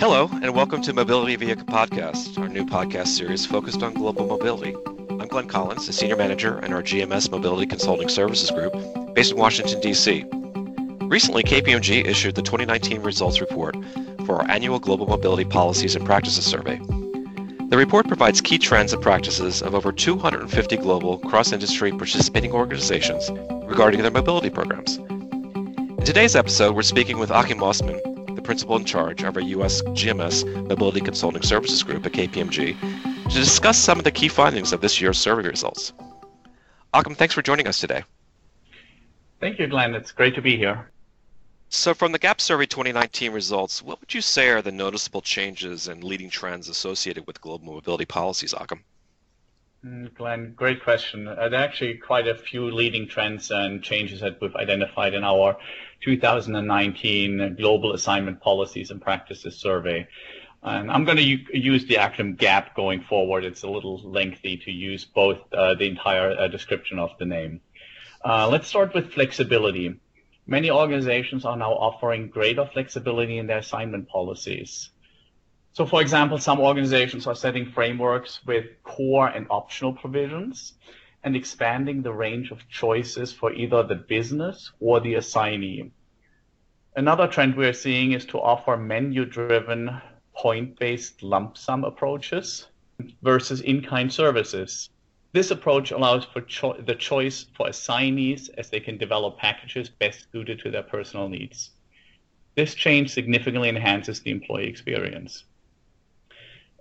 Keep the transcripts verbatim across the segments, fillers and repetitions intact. Hello, and welcome to Mobility Via Podcast, our new podcast series focused on global mobility. I'm Glenn Collins, the Senior Manager in our G M S Mobility Consulting Services Group, based in Washington, D C. Recently, K P M G issued the twenty nineteen results report for our annual Global Mobility Policies and Practices Survey. The report provides key trends and practices of over two hundred fifty global cross-industry participating organizations regarding their mobility programs. In today's episode, we're speaking with Achim Mossman, the principal in charge of our U S G M S Mobility Consulting Services Group at K P M G, to discuss some of the key findings of this year's survey results. Achim, thanks for joining us today. Thank you, Glenn. It's great to be here. So from the GAP Survey twenty nineteen results, what would you say are the noticeable changes and leading trends associated with global mobility policies, Achim? Mm, Glenn, great question. Uh, there are actually quite a few leading trends and changes that we've identified in our two thousand nineteen Global Assignment Policies and Practices Survey. And I'm going to u- use the acronym GAP going forward. It's a little lengthy to use both uh, the entire uh, description of the name. Uh, let's start with flexibility. Many organizations are now offering greater flexibility in their assignment policies. So, for example, some organizations are setting frameworks with core and optional provisions and expanding the range of choices for either the business or the assignee. Another trend we're seeing is to offer menu-driven, point-based lump sum approaches versus in-kind services. This approach allows for cho- the choice for assignees as they can develop packages best suited to their personal needs. This change significantly enhances the employee experience.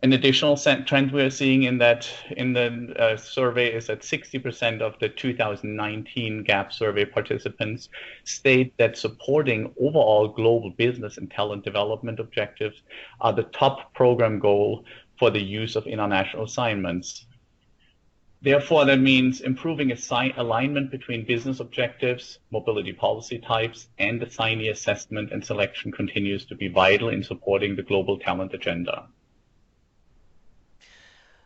An additional trend we are seeing in that in the uh, survey is that sixty percent of the two thousand nineteen GAP survey participants state that supporting overall global business and talent development objectives are the top program goal for the use of international assignments. Therefore, that means improving assi- alignment between business objectives, mobility policy types, and assignee assessment and selection continues to be vital in supporting the global talent agenda.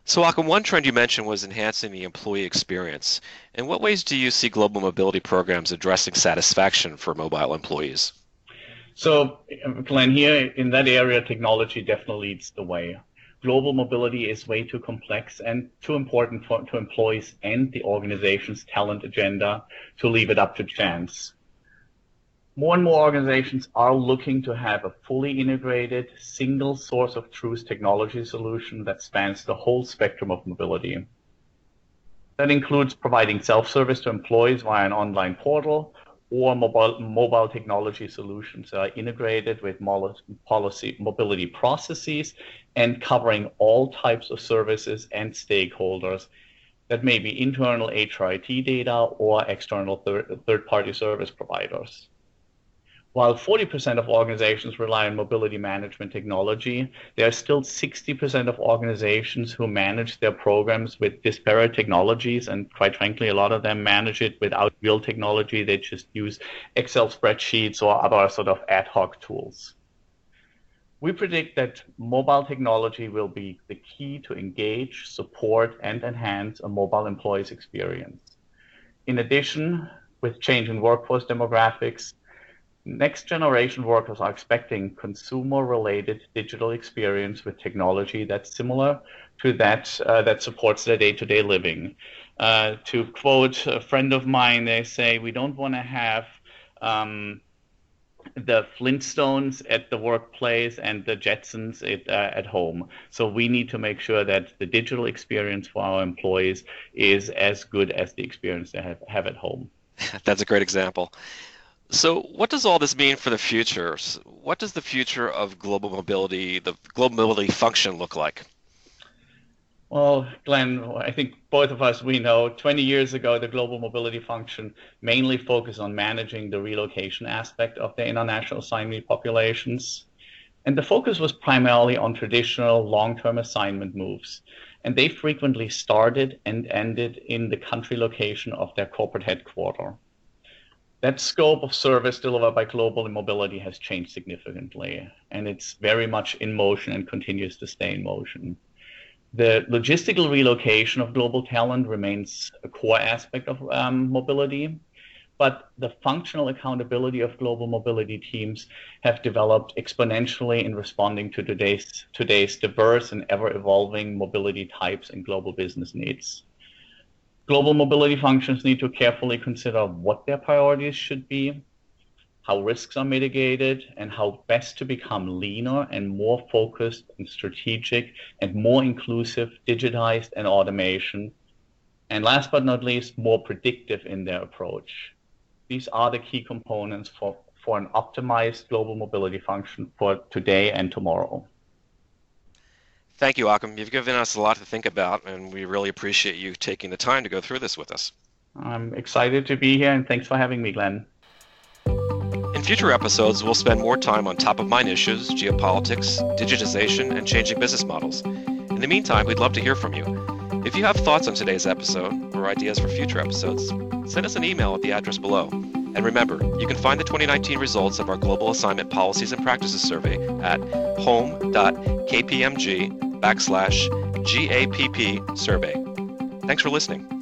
So, Achim, one trend you mentioned was enhancing the employee experience. In what ways do you see global mobility programs addressing satisfaction for mobile employees? So, Glenn, here in that area, technology definitely leads the way. Global mobility is way too complex and too important for, to employees and the organization's talent agenda to leave it up to chance. More and more organizations are looking to have a fully integrated, single source of truth technology solution that spans the whole spectrum of mobility. That includes providing self-service to employees via an online portal or mobile, mobile technology solutions that are integrated with policy mobility processes and covering all types of services and stakeholders that may be internal H R I T data or external thir- third-party service providers. While forty percent of organizations rely on mobility management technology, there are still sixty percent of organizations who manage their programs with disparate technologies, and quite frankly, a lot of them manage it without real technology. They just use Excel spreadsheets or other sort of ad hoc tools. We predict that mobile technology will be the key to engage, support, and enhance a mobile employee's experience. In addition, with change in workforce demographics, next generation workers are expecting consumer-related digital experience with technology that's similar to that uh, that supports their day-to-day living. Uh, to quote a friend of mine, they say, we don't want to have um, the Flintstones at the workplace and the Jetsons at, uh, at home. So we need to make sure that the digital experience for our employees is as good as the experience they have, have at home. That's a great example. So what does all this mean for the future? What does the future of global mobility, the global mobility function look like? Well, Glenn, I think both of us, we know twenty years ago, the global mobility function mainly focused on managing the relocation aspect of the international assignee populations. And the focus was primarily on traditional long-term assignment moves. And they frequently started and ended in the country location of their corporate headquarters. That scope of service delivered by global mobility has changed significantly, and it's very much in motion and continues to stay in motion. The logistical relocation of global talent remains a core aspect of um, mobility, but the functional accountability of global mobility teams have developed exponentially in responding to today's, today's diverse and ever-evolving mobility types and global business needs. Global mobility functions need to carefully consider what their priorities should be, how risks are mitigated, and how best to become leaner and more focused and strategic and more inclusive, digitized, and automation. And last but not least, more predictive in their approach. These are the key components for, for an optimized global mobility function for today and tomorrow. Thank you, Achim. You've given us a lot to think about, and we really appreciate you taking the time to go through this with us. I'm excited to be here, and thanks for having me, Glenn. In future episodes, we'll spend more time on top-of-mind issues, geopolitics, digitization, and changing business models. In the meantime, we'd love to hear from you. If you have thoughts on today's episode or ideas for future episodes, send us an email at the address below. And remember, you can find the twenty nineteen results of our Global Assignment Policies and Practices Survey at home dot k p m g backslash G A P P survey. Thanks for listening.